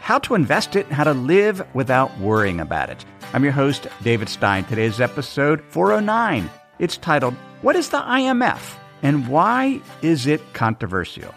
how to invest it, and how to live without worrying about it. I'm your host, David Stein. Today's episode 409. It's titled, What is the IMF and Why is it Controversial?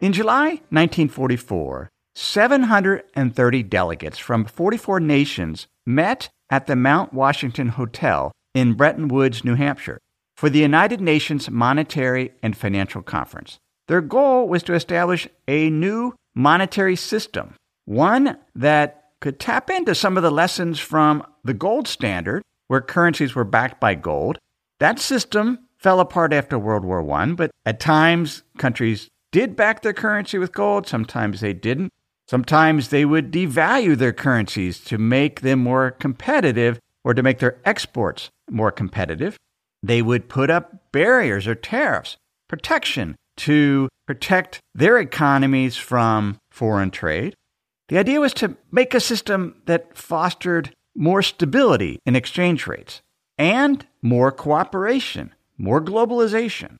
In July 1944, 730 delegates from 44 nations met at the Mount Washington Hotel in Bretton Woods, New Hampshire, for the United Nations Monetary and Financial Conference. Their goal was to establish a new monetary system, one that could tap into some of the lessons from the gold standard, where currencies were backed by gold. That system fell apart after World War I, but at times countries did back their currency with gold. Sometimes they didn't. Sometimes they would devalue their currencies to make them more competitive or to make their exports more competitive. They would put up barriers or tariffs, protection to protect their economies from foreign trade. The idea was to make a system that fostered more stability in exchange rates and more cooperation, more globalization.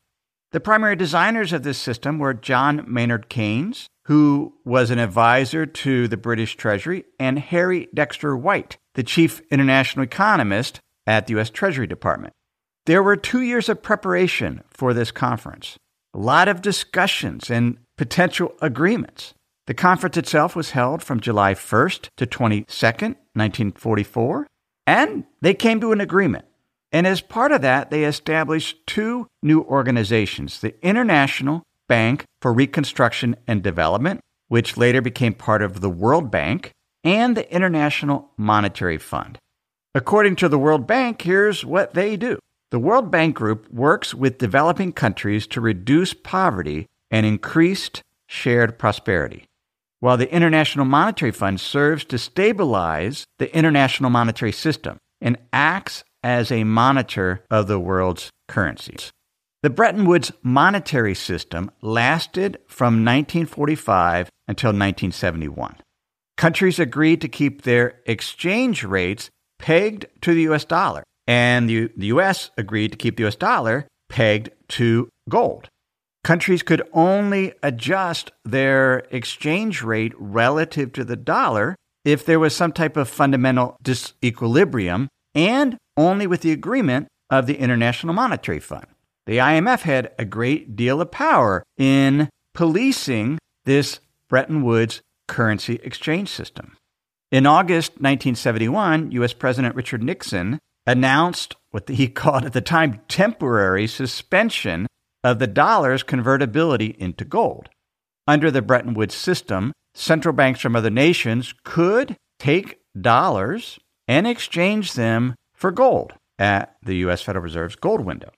The primary designers of this system were John Maynard Keynes, who was an advisor to the British Treasury, and Harry Dexter White, the chief international economist at the U.S. Treasury Department. There were 2 years of preparation for this conference, a lot of discussions and potential agreements. The conference itself was held from July 1st to 22nd, 1944, and they came to an agreement. And as part of that, they established two new organizations, the International Bank for Reconstruction and Development, which later became part of the World Bank, and the International Monetary Fund. According to the World Bank, here's what they do. The World Bank Group works with developing countries to reduce poverty and increase shared prosperity, while the International Monetary Fund serves to stabilize the international monetary system and acts as a monitor of the world's currencies. The Bretton Woods monetary system lasted from 1945 until 1971. Countries agreed to keep their exchange rates pegged to the U.S. dollar, and the U.S. agreed to keep the U.S. dollar pegged to gold. Countries could only adjust their exchange rate relative to the dollar if there was some type of fundamental disequilibrium, and only with the agreement of the International Monetary Fund. The IMF had a great deal of power in policing this Bretton Woods currency exchange system. In August 1971, U.S. President Richard Nixon announced what he called at the time temporary suspension of the dollar's convertibility into gold. Under the Bretton Woods system, central banks from other nations could take dollars and exchange them for gold at the U.S. Federal Reserve's gold window.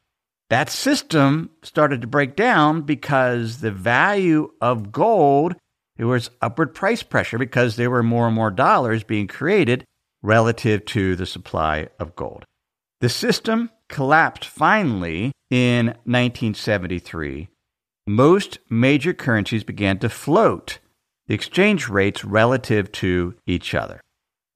That system started to break down because the value of gold, there was upward price pressure because there were more and more dollars being created relative to the supply of gold. The system collapsed finally in 1973. Most major currencies began to float the exchange rates relative to each other.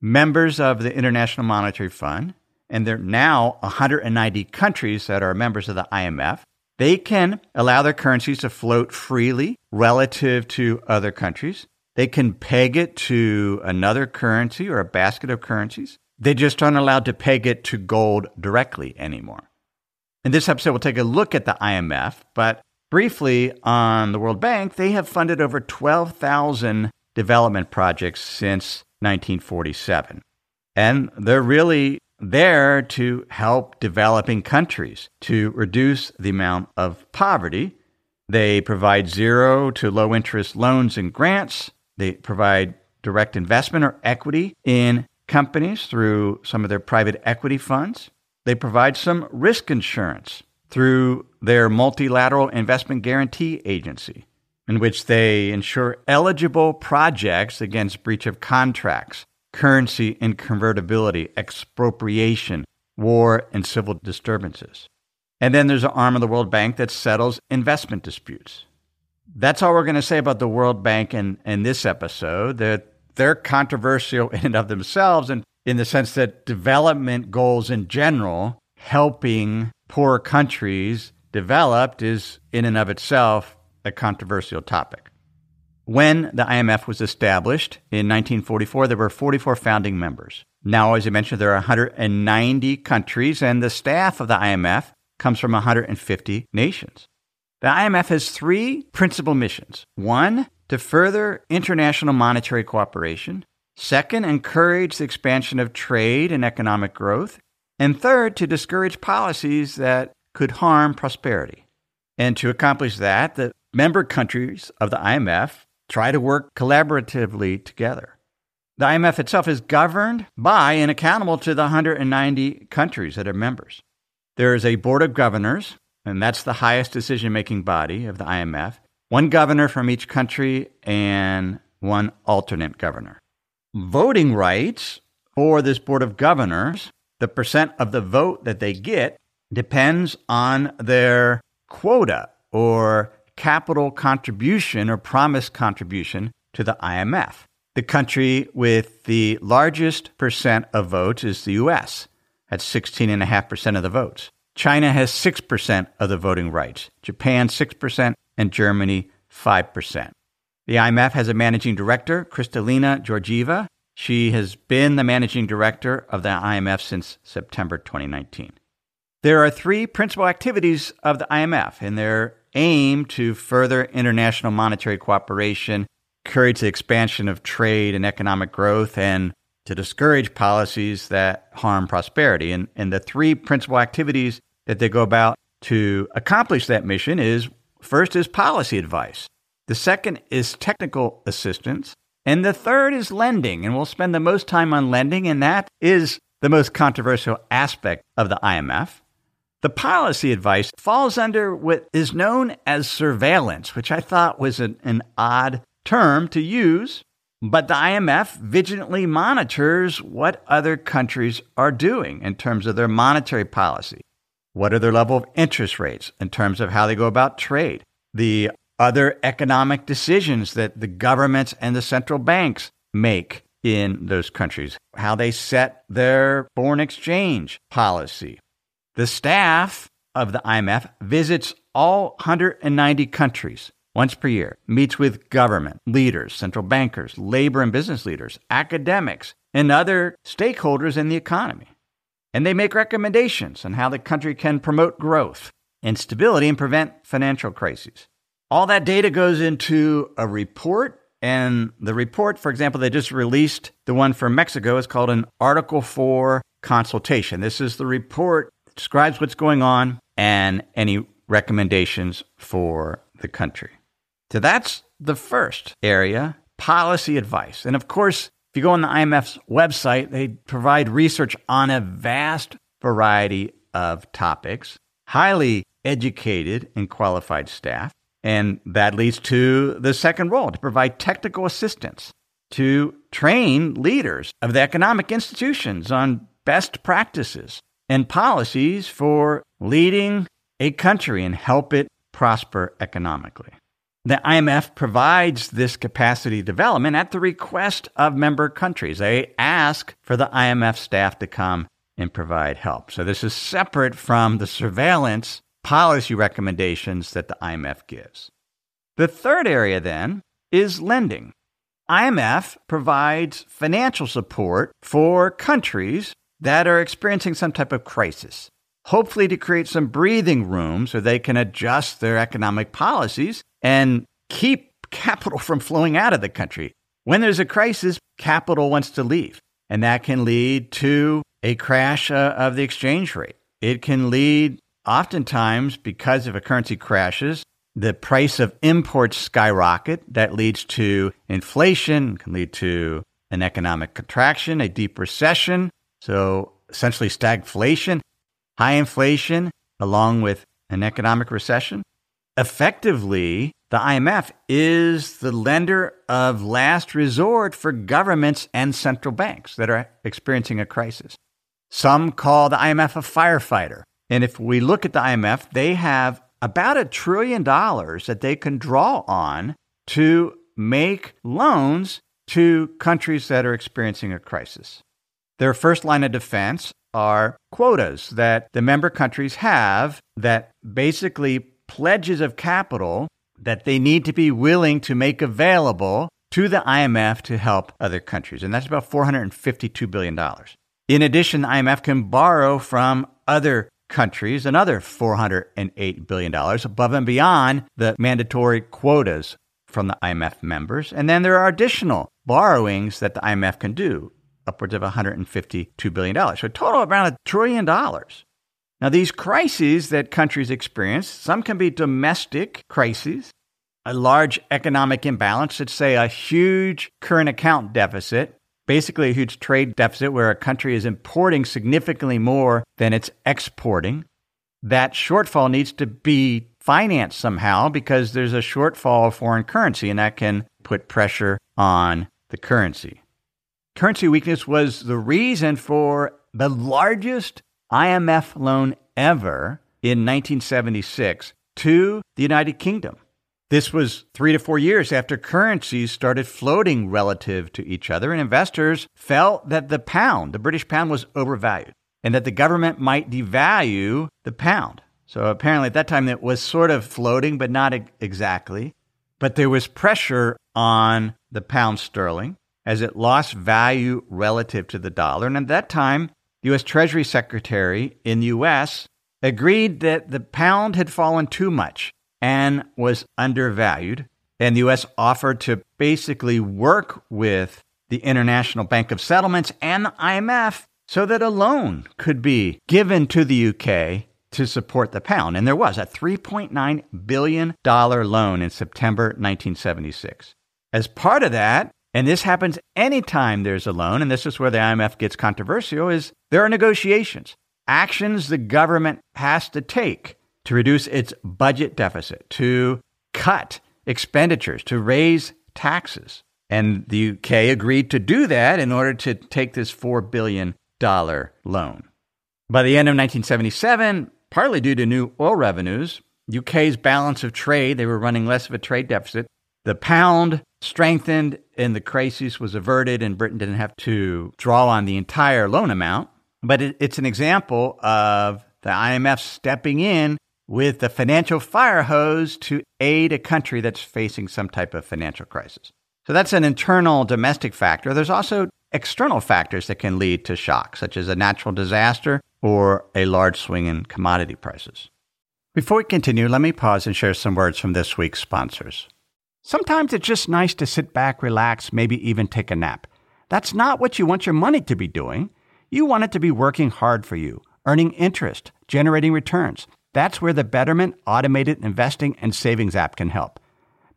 Members of the International Monetary Fund, and there are now 190 countries that are members of the IMF, they can allow their currencies to float freely relative to other countries. They can peg it to another currency or a basket of currencies. They just aren't allowed to peg it to gold directly anymore. In this episode, we'll take a look at the IMF, but briefly on the World Bank, they have funded over 12,000 development projects since 1947. And they're really there to help developing countries to reduce the amount of poverty. They provide zero to low interest loans and grants. They provide direct investment or equity in companies through some of their private equity funds. They provide some risk insurance through their Multilateral Investment Guarantee Agency, in which they insure eligible projects against breach of contracts, currency inconvertibility, expropriation, war, and civil disturbances. And then there's an arm of the World Bank that settles investment disputes. That's all we're going to say about the World Bank in this episode. They're controversial in and of themselves, and in the sense that development goals in general, helping poor countries developed, is in and of itself a controversial topic. When the IMF was established in 1944, there were 44 founding members. Now, as I mentioned, there are 190 countries, and the staff of the IMF comes from 150 nations. The IMF has three principal missions. One, to further international monetary cooperation. Second, encourage the expansion of trade and economic growth. And third, to discourage policies that could harm prosperity. And to accomplish that, the member countries of the IMF try to work collaboratively together. The IMF itself is governed by and accountable to the 190 countries that are members. There is a board of governors, and that's the highest decision-making body of the IMF, one governor from each country and one alternate governor. Voting rights for this board of governors, the percent of the vote that they get, depends on their quota or capital contribution or promised contribution to the IMF. The country with the largest percent of votes is the U.S. at 16.5% of the votes. China has 6% of the voting rights, Japan 6%, and Germany 5%. The IMF has a managing director, Kristalina Georgieva. She has been the managing director of the IMF since September 2019. There are three principal activities of the IMF, and they're aimed to further international monetary cooperation, encourage the expansion of trade and economic growth, and to discourage policies that harm prosperity. And the three principal activities that they go about to accomplish that mission is, first is policy advice. The second is technical assistance. And the third is lending. And we'll spend the most time on lending, and that is the most controversial aspect of the IMF. The policy advice falls under what is known as surveillance, which I thought was an odd term to use. But the IMF vigilantly monitors what other countries are doing in terms of their monetary policy. What are their level of interest rates in terms of how they go about trade? The other economic decisions that the governments and the central banks make in those countries, how they set their foreign exchange policy. The staff of the IMF visits all 190 countries once per year, meets with government leaders, central bankers, labor and business leaders, academics, and other stakeholders in the economy. And they make recommendations on how the country can promote growth and stability and prevent financial crises. All that data goes into a report, and the report, for example, they just released the one for Mexico, is called an Article IV consultation. This is the report that describes what's going on and any recommendations for the country. So that's the first area, policy advice. And of course, if you go on the IMF's website, they provide research on a vast variety of topics, highly educated and qualified staff. And that leads to the second role, to provide technical assistance, to train leaders of the economic institutions on best practices and policies for leading a country and help it prosper economically. The IMF provides this capacity development at the request of member countries. They ask for the IMF staff to come and provide help. So this is separate from the surveillance policy recommendations that the IMF gives. The third area then is lending. IMF provides financial support for countries that are experiencing some type of crisis, hopefully to create some breathing room so they can adjust their economic policies and keep capital from flowing out of the country. When there's a crisis, capital wants to leave, and that can lead to a crash of the exchange rate. It can lead, oftentimes, because if a currency crashes, the price of imports skyrocket. That leads to inflation, can lead to an economic contraction, a deep recession, so essentially stagflation. High inflation, along with an economic recession? Effectively, the IMF is the lender of last resort for governments and central banks that are experiencing a crisis. Some call the IMF a firefighter. And if we look at the IMF, they have about $1 trillion that they can draw on to make loans to countries that are experiencing a crisis. Their first line of defense are quotas that the member countries have that basically pledges of capital that they need to be willing to make available to the IMF to help other countries. And that's about $452 billion. In addition, the IMF can borrow from other countries another $408 billion above and beyond the mandatory quotas from the IMF members. And then there are additional borrowings that the IMF can do, upwards of $152 billion. So a total of around $1 trillion. Now, these crises that countries experience, some can be domestic crises, a large economic imbalance, let's say a huge current account deficit, basically a huge trade deficit where a country is importing significantly more than it's exporting. That shortfall needs to be financed somehow because there's a shortfall of foreign currency, and that can put pressure on the currency. Currency weakness was the reason for the largest IMF loan ever in 1976 to the United Kingdom. This was 3 to 4 years after currencies started floating relative to each other, and investors felt that the pound, the British pound, was overvalued and that the government might devalue the pound. So apparently at that time it was sort of floating, but not exactly. But there was pressure on the pound sterling as it lost value relative to the dollar. And at that time, the U.S. Treasury Secretary in the U.S. agreed that the pound had fallen too much and was undervalued. And the U.S. offered to basically work with the International Bank of Settlements and the IMF so that a loan could be given to the U.K. to support the pound. And there was a $3.9 billion loan in September 1976. As part of that, and this happens anytime there's a loan, and this is where the IMF gets controversial, is there are negotiations, actions the government has to take to reduce its budget deficit, to cut expenditures, to raise taxes. And the UK agreed to do that in order to take this $4 billion loan. By the end of 1977, partly due to new oil revenues, UK's balance of trade, they were running less of a trade deficit, the pound strengthened and the crisis was averted, and Britain didn't have to draw on the entire loan amount. But it's an example of the IMF stepping in with the financial fire hose to aid a country that's facing some type of financial crisis. So that's an internal domestic factor. There's also external factors that can lead to shocks, such as a natural disaster or a large swing in commodity prices. Before we continue, let me pause and share some words from this week's sponsors. Sometimes it's just nice to sit back, relax, maybe even take a nap. That's not what you want your money to be doing. You want it to be working hard for you, earning interest, generating returns. That's where the Betterment Automated Investing and Savings app can help.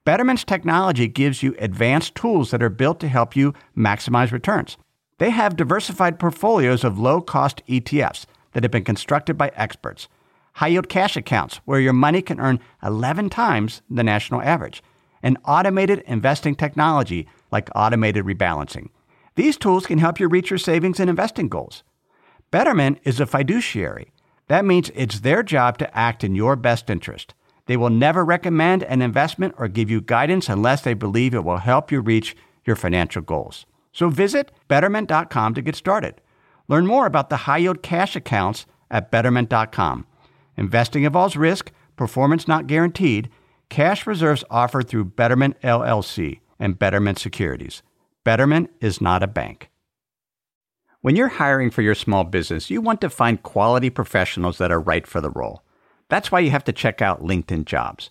Betterment's technology gives you advanced tools that are built to help you maximize returns. They have diversified portfolios of low-cost ETFs that have been constructed by experts, high-yield cash accounts where your money can earn 11 times the national average, and automated investing technology like automated rebalancing. These tools can help you reach your savings and investing goals. Betterment is a fiduciary. That means it's their job to act in your best interest. They will never recommend an investment or give you guidance unless they believe it will help you reach your financial goals. So visit Betterment.com to get started. Learn more about the high-yield cash accounts at Betterment.com. Investing involves risk, performance not guaranteed, cash reserves offered through Betterment LLC and Betterment Securities. Betterment is not a bank. When you're hiring for your small business, you want to find quality professionals that are right for the role. That's why you have to check out LinkedIn Jobs.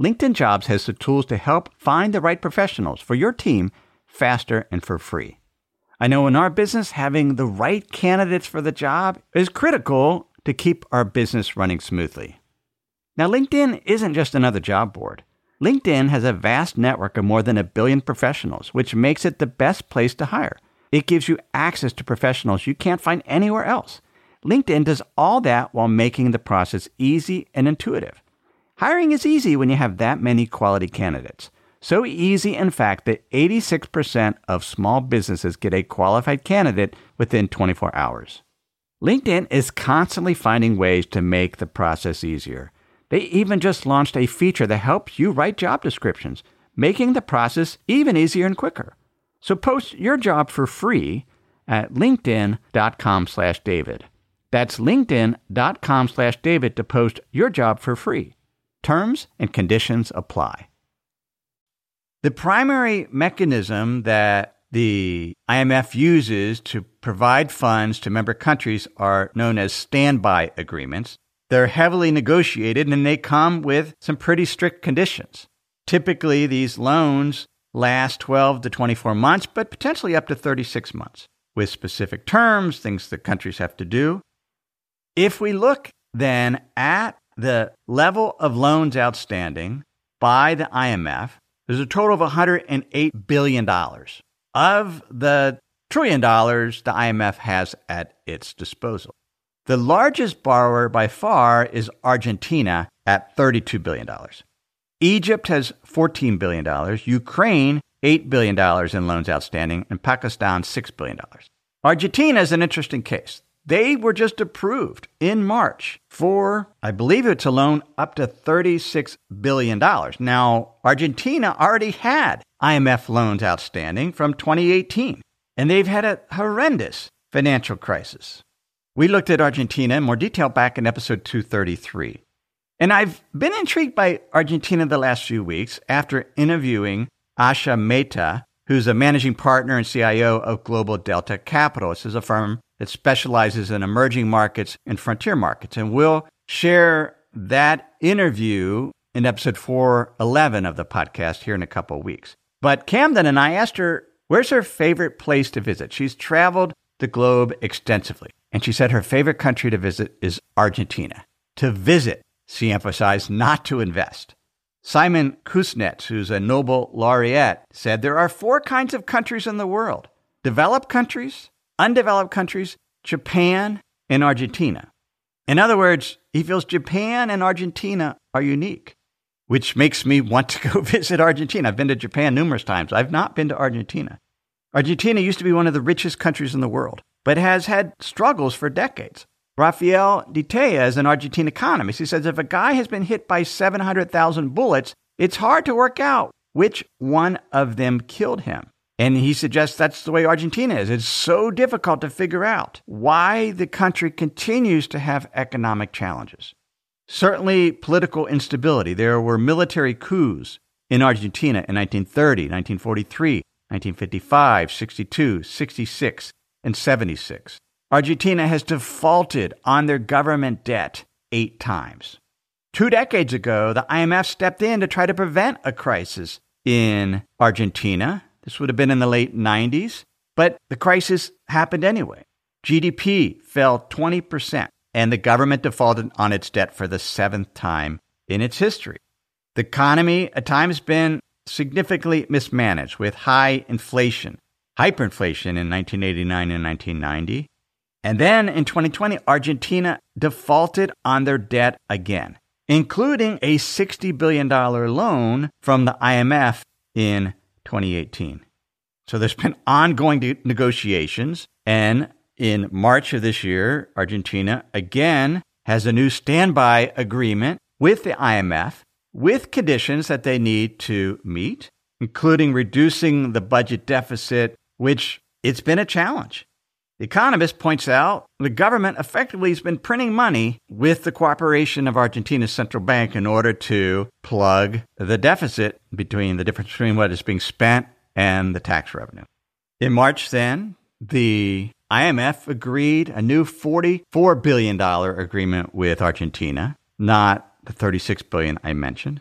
LinkedIn Jobs has the tools to help find the right professionals for your team faster and for free. I know in our business, having the right candidates for the job is critical to keep our business running smoothly. Now, LinkedIn isn't just another job board. LinkedIn has a vast network of more than 1 billion professionals, which makes it the best place to hire. It gives you access to professionals you can't find anywhere else. LinkedIn does all that while making the process easy and intuitive. Hiring is easy when you have that many quality candidates. So easy, in fact, that 86% of small businesses get a qualified candidate within 24 hours. LinkedIn is constantly finding ways to make the process easier. They even just launched a feature that helps you write job descriptions, making the process even easier and quicker. So post your job for free at linkedin.com/David. That's linkedin.com/David to post your job for free. Terms and conditions apply. The primary mechanism that the IMF uses to provide funds to member countries are known as standby agreements. They're heavily negotiated and they come with some pretty strict conditions. Typically, these loans last 12 to 24 months, but potentially up to 36 months, with specific terms, things the countries have to do. If we look then at the level of loans outstanding by the IMF, there's a total of $108 billion of the $1 trillion the IMF has at its disposal. The largest borrower by far is Argentina at $32 billion. Egypt has $14 billion, Ukraine $8 billion in loans outstanding, and Pakistan $6 billion. Argentina is an interesting case. They were just approved in March for, I believe it's a loan up to $36 billion. Now, Argentina already had IMF loans outstanding from 2018, and they've had a horrendous financial crisis. We looked at Argentina in more detail back in episode 233. And I've been intrigued by Argentina the last few weeks after interviewing Asha Mehta, who's a managing partner and CIO of Global Delta Capital. This is a firm that specializes in emerging markets and frontier markets. And we'll share that interview in episode 411 of the podcast here in a couple of weeks. But Camden and I asked her, where's her favorite place to visit? She's traveled the globe extensively. And she said her favorite country to visit is Argentina. To visit, she emphasized, not to invest. Simon Kuznets, who's a Nobel laureate, said there are four kinds of countries in the world: developed countries, undeveloped countries, Japan, and Argentina. In other words, he feels Japan and Argentina are unique, which makes me want to go visit Argentina. I've been to Japan numerous times. I've not been to Argentina. Argentina used to be one of the richest countries in the world, but has had struggles for decades. Rafael Ditea is an Argentine economist. He says if a guy has been hit by 700,000 bullets, it's hard to work out which one of them killed him. And he suggests that's the way Argentina is. It's so difficult to figure out why the country continues to have economic challenges. Certainly political instability. There were military coups in Argentina in 1930, 1943, 1955, 62, 66, and 76. Argentina has defaulted on their government debt 8 times. 2 decades ago, the IMF stepped in to try to prevent a crisis in Argentina. This would have been in the late 90s, but the crisis happened anyway. GDP fell 20%, and the government defaulted on its debt for the 7th time in its history. The economy at times has been significantly mismanaged with high inflation, hyperinflation in 1989 and 1990. And then in 2020, Argentina defaulted on their debt again, including a $60 billion loan from the IMF in 2018. So there's been ongoing negotiations. And in March of this year, Argentina again has a new standby agreement with the IMF with conditions that they need to meet, including reducing the budget deficit, which it's been a challenge. The Economist points out the government effectively has been printing money with the cooperation of Argentina's central bank in order to plug the deficit between the difference between what is being spent and the tax revenue. In March, then, the IMF agreed a new $44 billion agreement with Argentina, not the $36 billion I mentioned.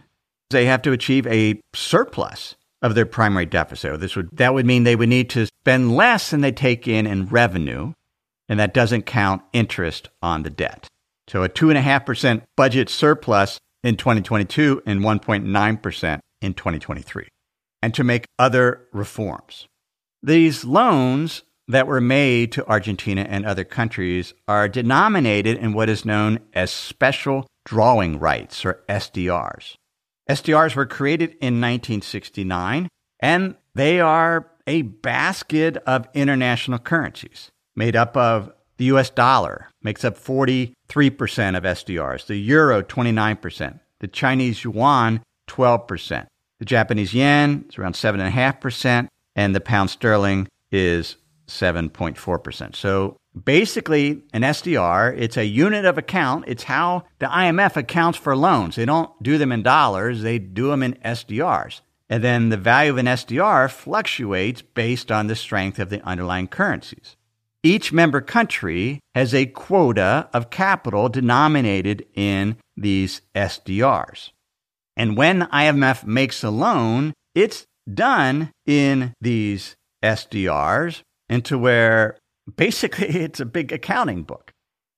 They have to achieve a surplus of their primary deficit. That would mean they would need to spend less than they take in revenue, and that doesn't count interest on the debt. So a 2.5% budget surplus in 2022 and 1.9% in 2023, and to make other reforms. These loans that were made to Argentina and other countries are denominated in what is known as special drawing rights, or SDRs. SDRs were created in 1969, and they are a basket of international currencies made up of the U.S. dollar, makes up 43% of SDRs, the euro, 29%, the Chinese yuan, 12%, the Japanese yen is around 7.5%, and the pound sterling is 7.4%. So basically, an SDR, it's a unit of account. It's how the IMF accounts for loans. They don't do them in dollars. They do them in SDRs. And then the value of an SDR fluctuates based on the strength of the underlying currencies. Each member country has a quota of capital denominated in these SDRs. And when the IMF makes a loan, it's done in these SDRs, into where basically it's a big accounting book.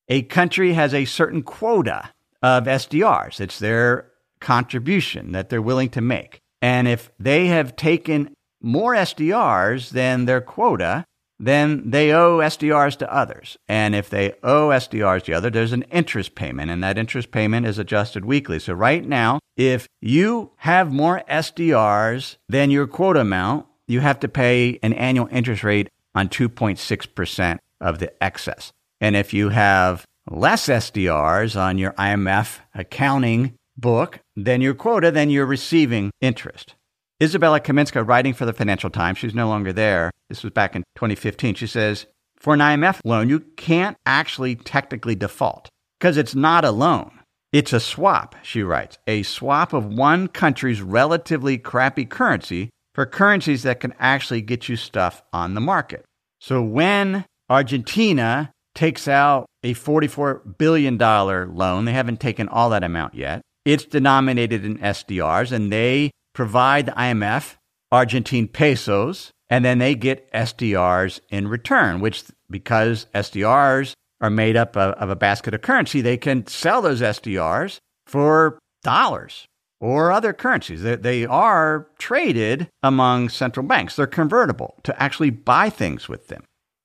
A country has a certain quota of SDRs. It's their contribution that they're willing to make. And if they have taken more SDRs than their quota, then they owe SDRs to others. And if they owe SDRs to others, there's an interest payment, and that interest payment is adjusted weekly. So right now, if you have more SDRs than your quota amount, you have to pay an annual interest rate on 2.6% of the excess. And if you have less SDRs on your IMF accounting book than your quota, then you're receiving interest. Isabella Kaminska, writing for the Financial Times, she's no longer there. This was back in 2015. She says, for an IMF loan, you can't actually technically default because it's not a loan. It's a swap, she writes, a swap of one country's relatively crappy currency for currencies that can actually get you stuff on the market. So when Argentina takes out a $44 billion loan, they haven't taken all that amount yet, it's denominated in SDRs, and they provide the IMF Argentine pesos, and then they get SDRs in return, which, because SDRs are made up of a basket of currency, they can sell those SDRs for dollars or other currencies. They are traded among central banks. They're convertible to actually buy things with them.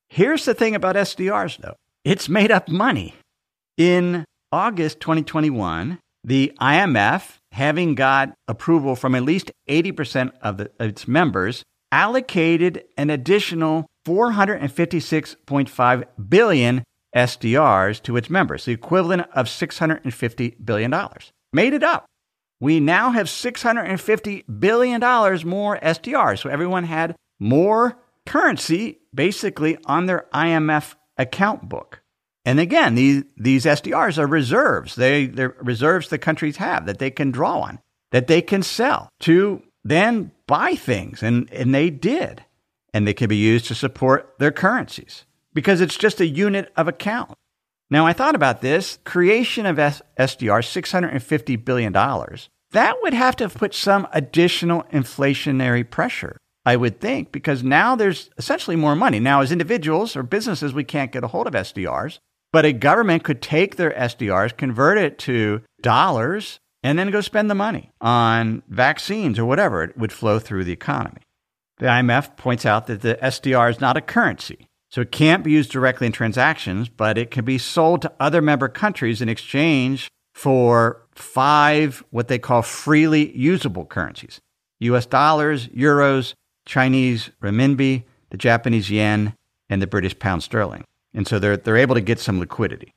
Here's the thing about SDRs, though. It's made up money. In August 2021, the IMF, having got approval from at least 80% of its members, allocated an additional 456.5 billion SDRs to its members, the equivalent of $650 billion. Made it up. We now have $650 billion more SDRs. So everyone had more currency basically on their IMF account book. And again, these SDRs are reserves. They're reserves the countries have that they can draw on, that they can sell to then buy things. And they did. And they can be used to support their currencies because it's just a unit of account. Now, I thought about this. Creation of SDR, $650 billion, that would have to have put some additional inflationary pressure, I would think, because now there's essentially more money. Now, as individuals or businesses, we can't get a hold of SDRs, but a government could take their SDRs, convert it to dollars, and then go spend the money on vaccines or whatever. It would flow through the economy. The IMF points out that the SDR is not a currency. So it can't be used directly in transactions, but it can be sold to other member countries in exchange for 5 what they call freely usable currencies: U.S. dollars, euros, Chinese renminbi, the Japanese yen, and the British pound sterling. And so they're able to get some liquidity.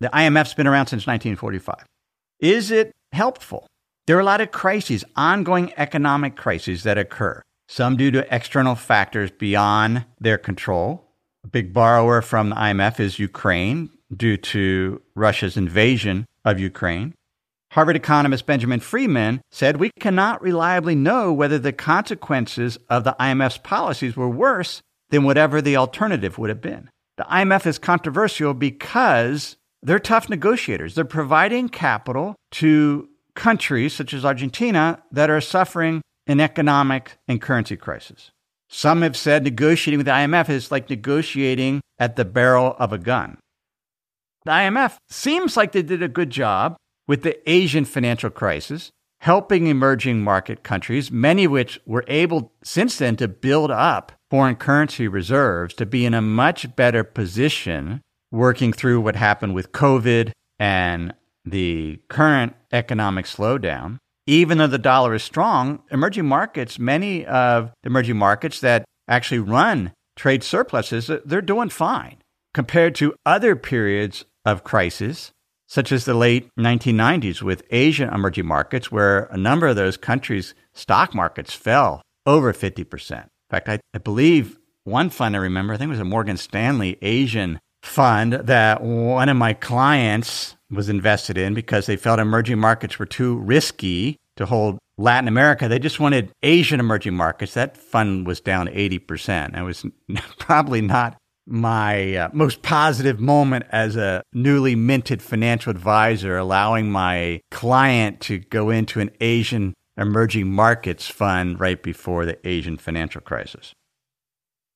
The IMF's been around since 1945. Is it helpful? There are a lot of crises, ongoing economic crises that occur. Some due to external factors beyond their control. A big borrower from the IMF is Ukraine due to Russia's invasion of Ukraine. Harvard economist Benjamin Freeman said, we cannot reliably know whether the consequences of the IMF's policies were worse than whatever the alternative would have been. The IMF is controversial because they're tough negotiators. They're providing capital to countries such as Argentina that are suffering an economic and currency crisis. Some have said negotiating with the IMF is like negotiating at the barrel of a gun. The IMF seems like they did a good job with the Asian financial crisis, helping emerging market countries, many of which were able since then to build up foreign currency reserves to be in a much better position working through what happened with COVID and the current economic slowdown. Even though the dollar is strong, emerging markets, many of the emerging markets that actually run trade surpluses, they're doing fine compared to other periods of crisis, such as the late 1990s with Asian emerging markets, where a number of those countries' stock markets fell over 50%. In fact, I believe one fund I remember, I think it was a Morgan Stanley Asian fund that one of my clients was invested in because they felt emerging markets were too risky to hold Latin America. They just wanted Asian emerging markets. That fund was down 80%. That was probably not my most positive moment as a newly minted financial advisor, allowing my client to go into an Asian emerging markets fund right before the Asian financial crisis.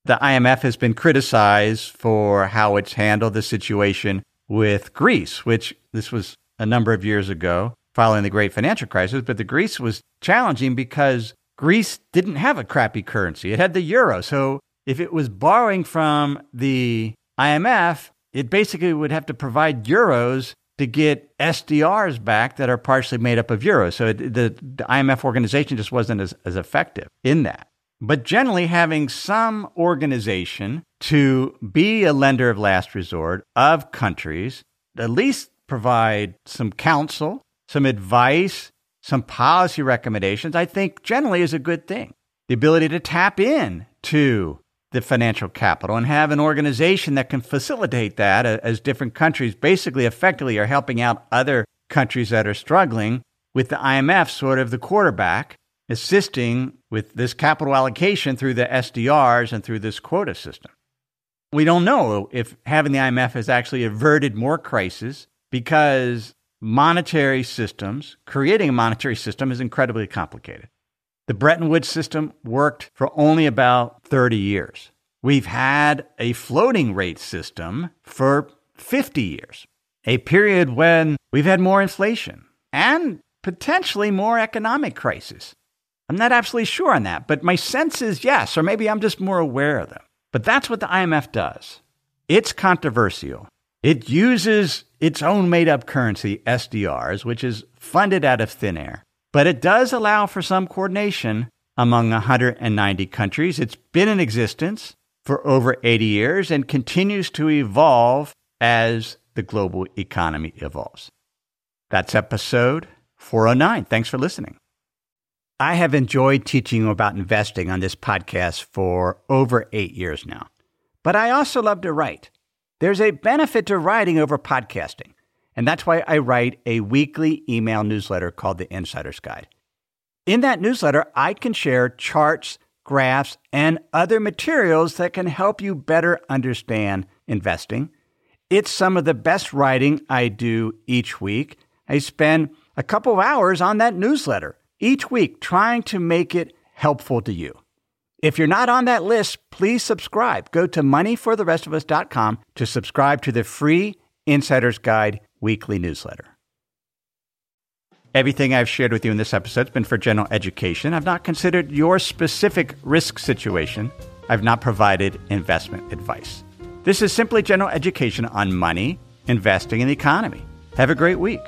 The IMF has been criticized for how it's handled the situation with Greece, which this was a number of years ago following the great financial crisis. But the Greece was challenging because Greece didn't have a crappy currency. It had the euro. So if it was borrowing from the IMF, it basically would have to provide euros to get SDRs back that are partially made up of euros. So the IMF organization just wasn't as effective in that. But generally having some organization to be a lender of last resort of countries, at least provide some counsel, some advice, some policy recommendations, I think generally is a good thing. The ability to tap in to the financial capital and have an organization that can facilitate that as different countries basically effectively are helping out other countries that are struggling with the IMF sort of the quarterback, assisting with this capital allocation through the SDRs and through this quota system. We don't know if having the IMF has actually averted more crises because monetary systems, creating a monetary system is incredibly complicated. The Bretton Woods system worked for only about 30 years. We've had a floating rate system for 50 years, a period when we've had more inflation and potentially more economic crisis. I'm not absolutely sure on that, but my sense is yes, or maybe I'm just more aware of them. But that's what the IMF does. It's controversial. It uses its own made-up currency, SDRs, which is funded out of thin air. But it does allow for some coordination among 190 countries. It's been in existence for over 80 years and continues to evolve as the global economy evolves. That's episode 409. Thanks for listening. I have enjoyed teaching you about investing on this podcast for over 8 years now. But I also love to write. There's a benefit to writing over podcasting. And that's why I write a weekly email newsletter called The Insider's Guide. In that newsletter, I can share charts, graphs, and other materials that can help you better understand investing. It's some of the best writing I do each week. I spend a couple of hours on that newsletter each week trying to make it helpful to you. If you're not on that list, please subscribe. Go to moneyfortherestofus.com to subscribe to the free Insider's Guide weekly newsletter. Everything I've shared with you in this episode has been for general education. I've not considered your specific risk situation. I've not provided investment advice. This is simply general education on money, investing, and the economy. Have a great week.